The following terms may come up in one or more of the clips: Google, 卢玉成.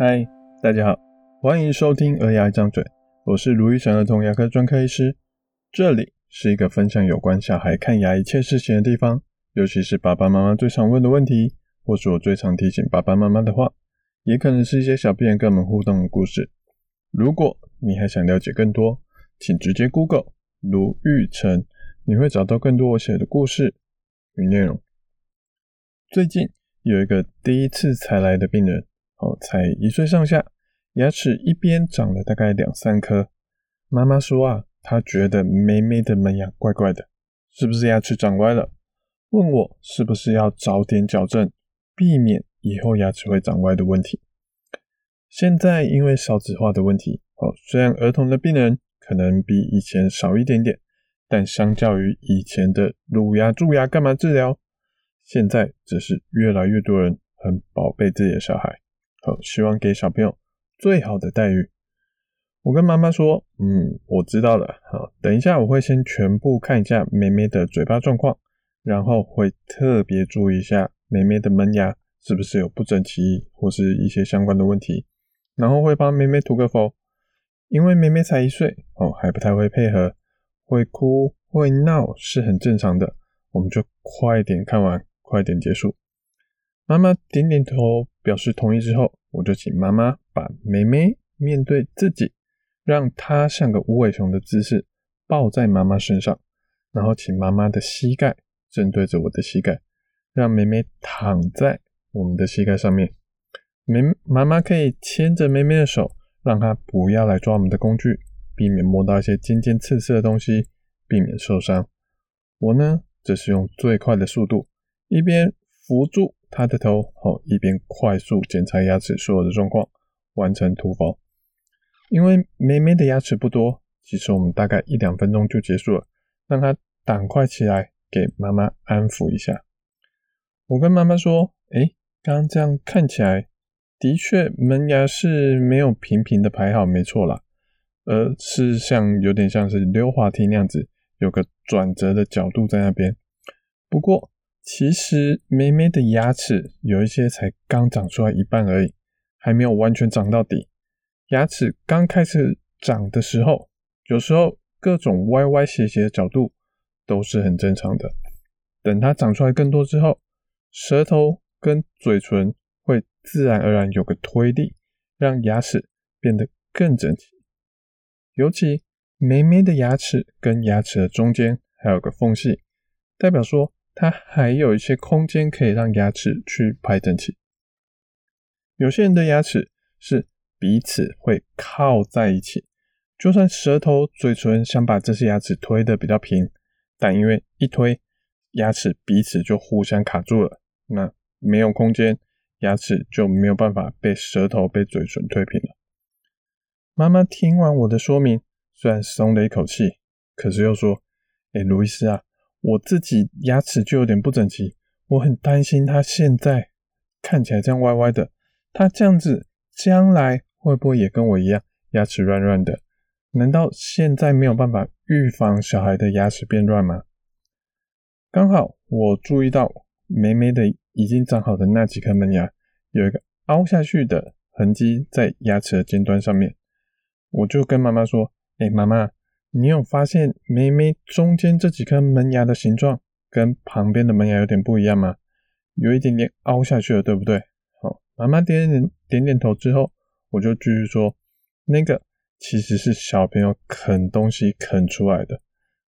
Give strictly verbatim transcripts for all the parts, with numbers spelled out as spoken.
嗨，大家好，欢迎收听儿牙一张嘴，我是卢玉成儿童牙科专科医师。这里是一个分享有关小孩看牙一切事情的地方，尤其是爸爸妈妈最常问的问题，或是我最常提醒爸爸妈妈的话，也可能是一些小病人跟我们互动的故事。如果你还想了解更多，请直接 Google 卢玉成，你会找到更多我写的故事与内容。最近有一个第一次才来的病人，哦，才一岁上下，牙齿一边长了大概两三颗。妈妈说啊，她觉得妹妹的门牙怪怪的，是不是牙齿长歪了？问我是不是要早点矫正，避免以后牙齿会长歪的问题。现在因为少子化的问题，哦，虽然儿童的病人可能比以前少一点点，但相较于以前的乳牙、蛀牙干嘛治疗，现在只是越来越多人很宝贝自己的小孩。好，希望给小朋友最好的待遇。我跟妈妈说，嗯，我知道了，好，等一下我会先全部看一下妹妹的嘴巴状况，然后会特别注意一下妹妹的门牙是不是有不整齐或是一些相关的问题，然后会帮妹妹涂个氟。因为妹妹才一岁，哦，还不太会配合，会哭会闹是很正常的，我们就快点看完，快点结束。妈妈点点头表示同意之后，我就请妈妈把妹妹面对自己，让她像个无尾熊的姿势抱在妈妈身上，然后请妈妈的膝盖正对着我的膝盖，让妹妹躺在我们的膝盖上面。妈妈可以牵着妹妹的手，让她不要来抓我们的工具，避免摸到一些尖尖刺刺的东西，避免受伤。我呢，只是用最快的速度，一边扶住他的头，一边快速检查牙齿所有的状况，完成涂氟。因为妹妹的牙齿不多，其实我们大概一两分钟就结束了，让她赶快起来给妈妈安抚一下。我跟妈妈说，诶，刚刚这样看起来的确门牙是没有平平的排好，没错啦，而是像有点像是溜滑梯那样子，有个转折的角度在那边。不过其实妹妹的牙齿有一些才刚长出来一半而已，还没有完全长到底。牙齿刚开始长的时候，有时候各种歪歪斜斜的角度都是很正常的。等它长出来更多之后，舌头跟嘴唇会自然而然有个推力，让牙齿变得更整齐。尤其妹妹的牙齿跟牙齿的中间还有个缝隙，代表说它还有一些空间可以让牙齿去排整齐。有些人的牙齿是彼此会靠在一起，就算舌头、嘴唇想把这些牙齿推得比较平，但因为一推，牙齿彼此就互相卡住了，那没有空间，牙齿就没有办法被舌头、被嘴唇推平了。妈妈听完我的说明，虽然松了一口气，可是又说，诶，卢医师啊，我自己牙齿就有点不整齐，我很担心他现在看起来这样歪歪的，他这样子将来会不会也跟我一样牙齿乱乱的？难道现在没有办法预防小孩的牙齿变乱吗？刚好我注意到妹妹的已经长好的那几颗门牙有一个凹下去的痕迹在牙齿的尖端上面，我就跟妈妈说，诶，妈妈，你有发现妹妹中间这几颗门牙的形状跟旁边的门牙有点不一样吗？有一点点凹下去了，对不对？好，妈妈点点点点头之后，我就继续说，那个其实是小朋友啃东西啃出来的，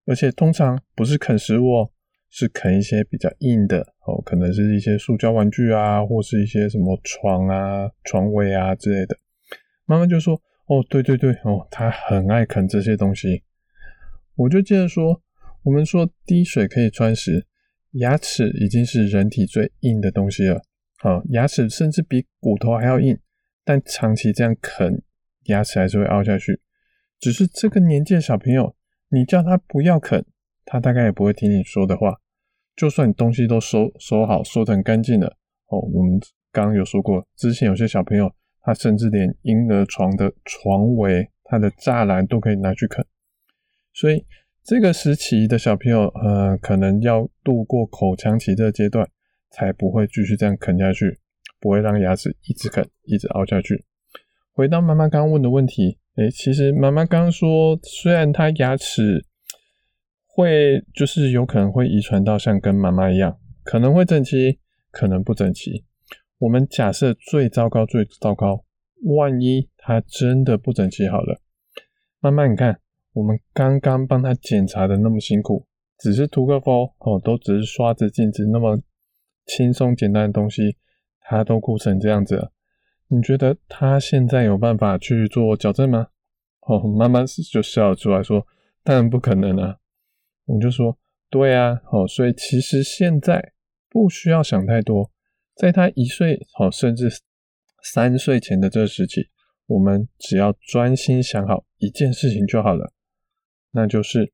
而且通常不是啃食物哦，是啃一些比较硬的，哦，可能是一些塑胶玩具啊，或是一些什么床啊、床尾啊之类的。妈妈就说，哦，对对对，哦，她很爱啃这些东西。我就接着说，我们说滴水可以穿石，牙齿已经是人体最硬的东西了，好，牙齿甚至比骨头还要硬，但长期这样啃，牙齿还是会凹下去。只是这个年纪的小朋友，你叫他不要啃，他大概也不会听你说的话。就算你东西都收收好，收得很干净了，哦，我们刚刚有说过，之前有些小朋友，他甚至连婴儿床的床围、他的栅栏都可以拿去啃。所以这个时期的小朋友，呃，可能要度过口腔期这个阶段，才不会继续这样啃下去，不会让牙齿一直啃，一直凹下去。回到妈妈刚刚问的问题，诶，其实妈妈刚刚说虽然她牙齿会就是有可能会遗传到像跟妈妈一样，可能会整齐可能不整齐，我们假设最糟糕最糟糕，万一她真的不整齐好了，妈妈你看我们刚刚帮她检查的那么辛苦，只是涂个氟、哦、都只是刷子镜子那么轻松简单的东西，她都哭成这样子了，你觉得她现在有办法去做矫正吗？哦，妈妈就笑出来说当然不可能啊。我们就说对啊、哦、所以其实现在不需要想太多，在她一岁、哦、甚至三岁前的这个时期，我们只要专心想好一件事情就好了，那就是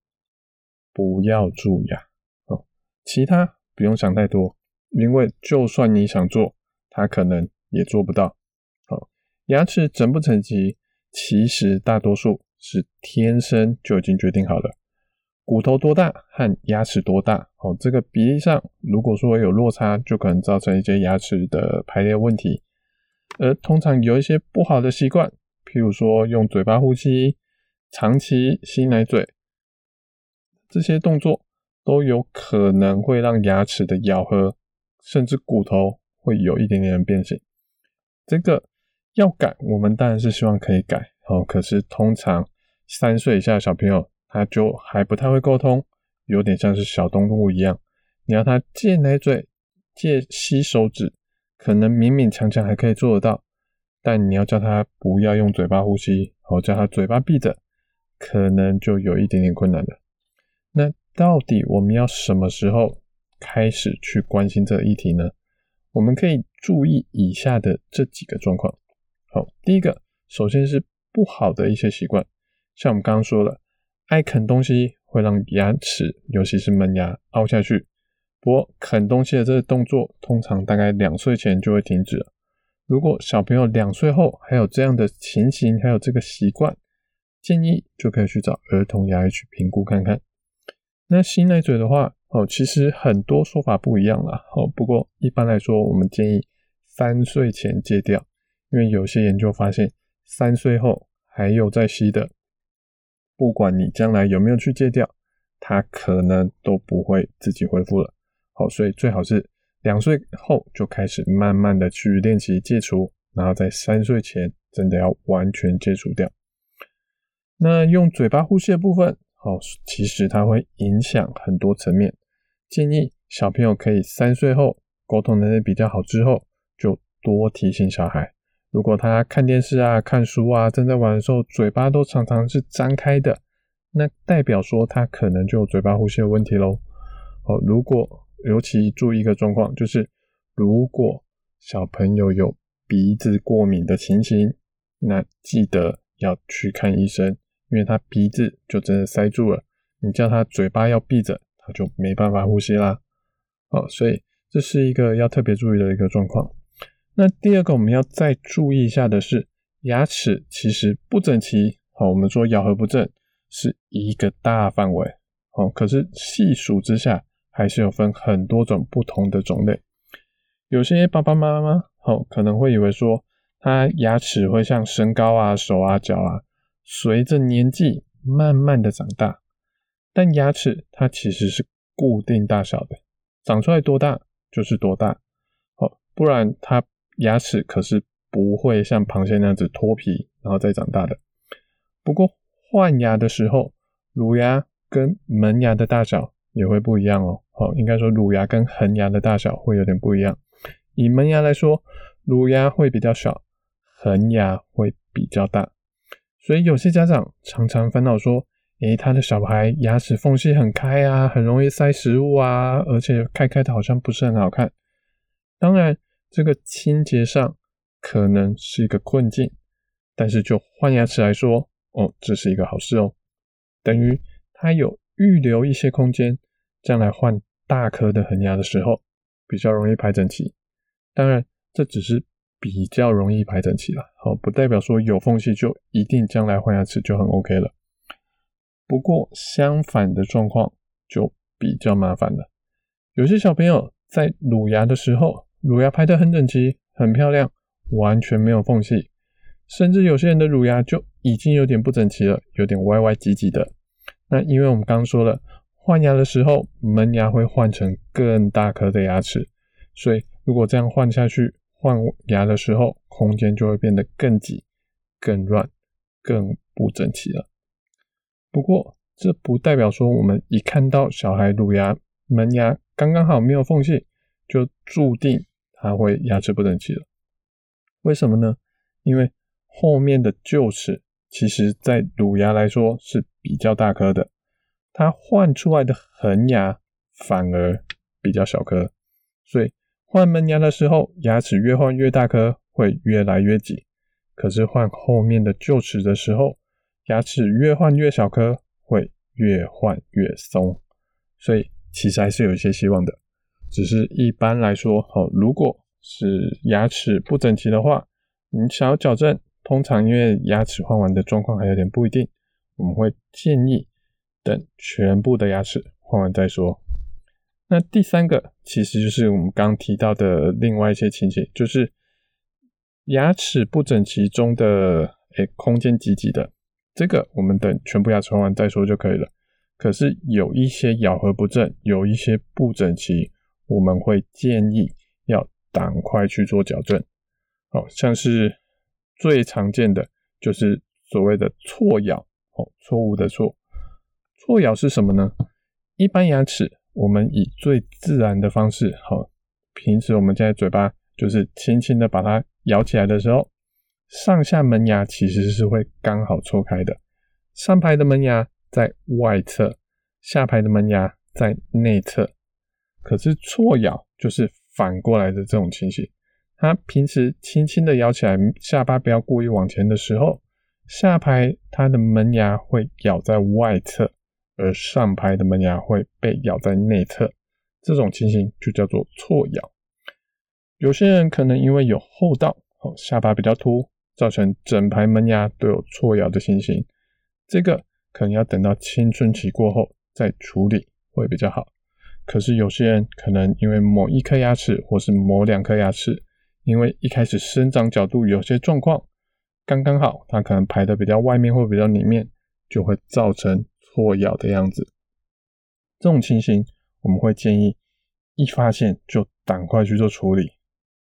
不要蛀牙、哦、其他不用想太多，因为就算你想做她可能也做不到。牙齿整不整齐其实大多数是天生就已经决定好了，骨头多大和牙齿多大、哦、这个比例上如果说有落差，就可能造成一些牙齿的排列问题。而通常有一些不好的习惯，譬如说用嘴巴呼吸、长期吸奶嘴，这些动作都有可能会让牙齿的咬合甚至骨头会有一点点的变形。这个要改，我们当然是希望可以改、哦、可是通常三岁以下的小朋友他就还不太会沟通，有点像是小动物一样，你要他借奶嘴、借吸手指，可能勉勉强强还可以做得到，但你要叫他不要用嘴巴呼吸、哦、叫他嘴巴闭着，可能就有一点点困难了。那到底我们要什么时候开始去关心这个议题呢？我们可以注意以下的这几个状况。好，第一个，首先是不好的一些习惯，像我们刚刚说了，爱啃东西会让牙齿，尤其是门牙凹下去。不过啃东西的这个动作，通常大概两岁前就会停止了。如果小朋友两岁后还有这样的情形，还有这个习惯，建议就可以去找儿童牙医去评估看看。那吸奶嘴的话，哦，其实很多说法不一样啦。哦，不过一般来说，我们建议三岁前戒掉。因为有些研究发现三岁后还有在吸的，不管你将来有没有去戒掉，它可能都不会自己恢复了。好，所以最好是两岁后就开始慢慢的去练习戒除，然后在三岁前真的要完全戒除掉。那用嘴巴呼吸的部分，好，其实它会影响很多层面，建议小朋友可以三岁后沟通能力比较好之后，就多提醒小孩，如果他看电视啊、看书啊、正在玩的时候，嘴巴都常常是张开的，那代表说他可能就有嘴巴呼吸的问题咯、哦、如果尤其注意一个状况，就是如果小朋友有鼻子过敏的情形，那记得要去看医生，因为他鼻子就真的塞住了，你叫他嘴巴要闭着，他就没办法呼吸啦、哦、所以这是一个要特别注意的一个状况。那第二个我们要再注意一下的是，牙齿其实不整齐，好，我们说咬合不正是一个大范围，好，可是细数之下还是有分很多种不同的种类。有些爸爸妈妈好可能会以为说他牙齿会像身高啊、手啊、脚啊随着年纪慢慢的长大，但牙齿它其实是固定大小的，长出来多大就是多大，好，不然它牙齿可是不会像螃蟹那样子脱皮然后再长大的。不过换牙的时候，乳牙跟门牙的大小也会不一样哦。好，应该说乳牙跟恒牙的大小会有点不一样。以门牙来说，乳牙会比较小，恒牙会比较大。所以有些家长常常烦恼说，诶，他的小孩牙齿缝隙很开啊，很容易塞食物啊，而且开开的好像不是很好看。当然这个清洁上可能是一个困境，但是就换牙齿来说，哦，这是一个好事哦，等于它有预留一些空间，将来换大颗的恒牙的时候比较容易排整齐。当然这只是比较容易排整齐啦，哦，不代表说有缝隙就一定将来换牙齿就很 OK 了。不过相反的状况就比较麻烦了，有些小朋友在乳牙的时候，乳牙排得很整齐很漂亮，完全没有缝隙，甚至有些人的乳牙就已经有点不整齐了，有点歪歪挤挤的。那因为我们刚说了，换牙的时候门牙会换成更大颗的牙齿，所以如果这样换下去，换牙的时候空间就会变得更挤、更乱、更不整齐了。不过这不代表说我们一看到小孩乳牙门牙刚刚好没有缝隙，就注定他会牙齿不整齐了。为什么呢？因为后面的臼齿其实在乳牙来说是比较大颗的，它换出来的恒牙反而比较小颗，所以换门牙的时候牙齿越换越大颗，会越来越挤。可是换后面的臼齿的时候，牙齿越换越小颗，会越换越松，所以其实还是有一些希望的。只是一般来说、哦、如果是牙齿不整齐的话，你想要矫正，通常因为牙齿换完的状况还有点不一定，我们会建议等全部的牙齿换完再说。那第三个其实就是我们刚提到的另外一些情形，就是牙齿不整齐中的、欸、空间挤挤的，这个我们等全部牙齿换完再说就可以了。可是有一些咬合不正，有一些不整齐，我们会建议要赶快去做矫正。好、哦、像是最常见的就是所谓的错咬、哦、错误的错。错咬是什么呢？一般牙齿我们以最自然的方式、哦、平时我们现在嘴巴就是轻轻的把它咬起来的时候，上下门牙其实是会刚好错开的，上排的门牙在外侧，下排的门牙在内侧。可是错咬就是反过来的这种情形，它平时轻轻的咬起来，下巴不要故意往前的时候，下排它的门牙会咬在外侧，而上排的门牙会被咬在内侧，这种情形就叫做错咬。有些人可能因为有厚道，下巴比较凸，造成整排门牙都有错咬的情形，这个可能要等到青春期过后再处理会比较好。可是有些人可能因为某一颗牙齿或是某两颗牙齿，因为一开始生长角度有些状况，刚刚好它可能排的比较外面或比较里面，就会造成错咬的样子。这种情形我们会建议一发现就赶快去做处理，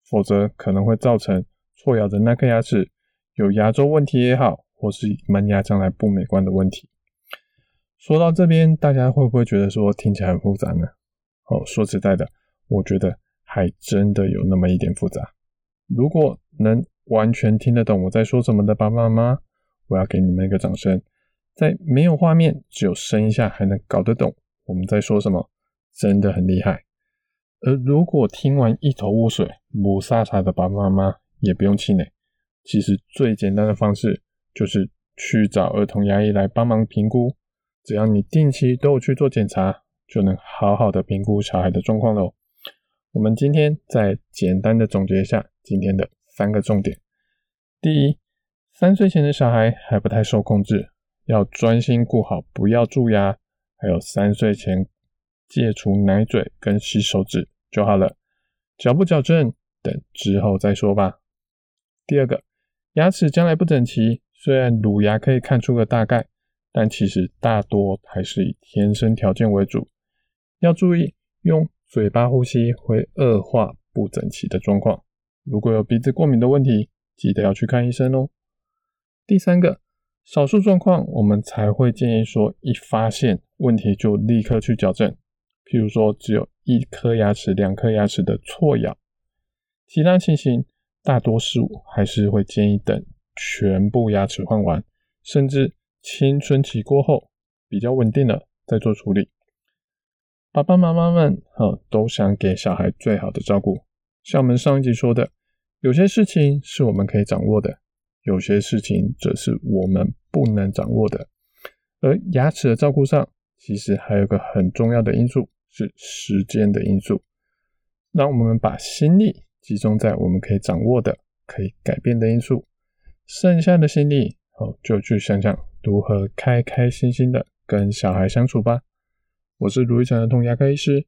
否则可能会造成错咬的那颗牙齿有牙周问题也好，或是门牙将来不美观的问题。说到这边，大家会不会觉得说听起来很复杂呢？哦，说实在的，我觉得还真的有那么一点复杂。如果能完全听得懂我在说什么的爸爸妈妈，我要给你们一个掌声。在没有画面，只有声一下还能搞得懂我们在说什么，真的很厉害。而如果听完一头雾水，不傻傻的爸爸妈妈也不用气馁。其实最简单的方式就是去找儿童牙医来帮忙评估，只要你定期都有去做检查，就能好好的评估小孩的状况咯。我们今天再简单的总结一下今天的三个重点。第一，三岁前的小孩还不太受控制，要专心顾好不要蛀牙，还有三岁前戒除奶嘴跟吸手指就好了，矫不矫正等之后再说吧。第二个，牙齿将来不整齐，虽然乳牙可以看出个大概，但其实大多还是以天生条件为主，要注意用嘴巴呼吸会恶化不整齐的状况，如果有鼻子过敏的问题，记得要去看医生哦。第三个，少数状况我们才会建议说一发现问题就立刻去矫正，譬如说只有一颗牙齿、两颗牙齿的错咬，其他情形大多数还是会建议等全部牙齿换完，甚至青春期过后比较稳定了再做处理。爸爸妈妈们、哦、都想给小孩最好的照顾，像我们上一集说的，有些事情是我们可以掌握的，有些事情则是我们不能掌握的。而牙齿的照顾上，其实还有个很重要的因素是时间的因素。让我们把心力集中在我们可以掌握的、可以改变的因素，剩下的心力、哦、就去想想如何开开心心的跟小孩相处吧。我是卢玉成儿童牙科医师，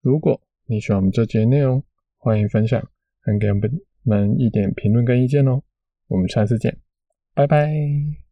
如果你喜欢我们这集的内容，欢迎分享，和给我们一点评论跟意见哦。我们下次见，拜拜。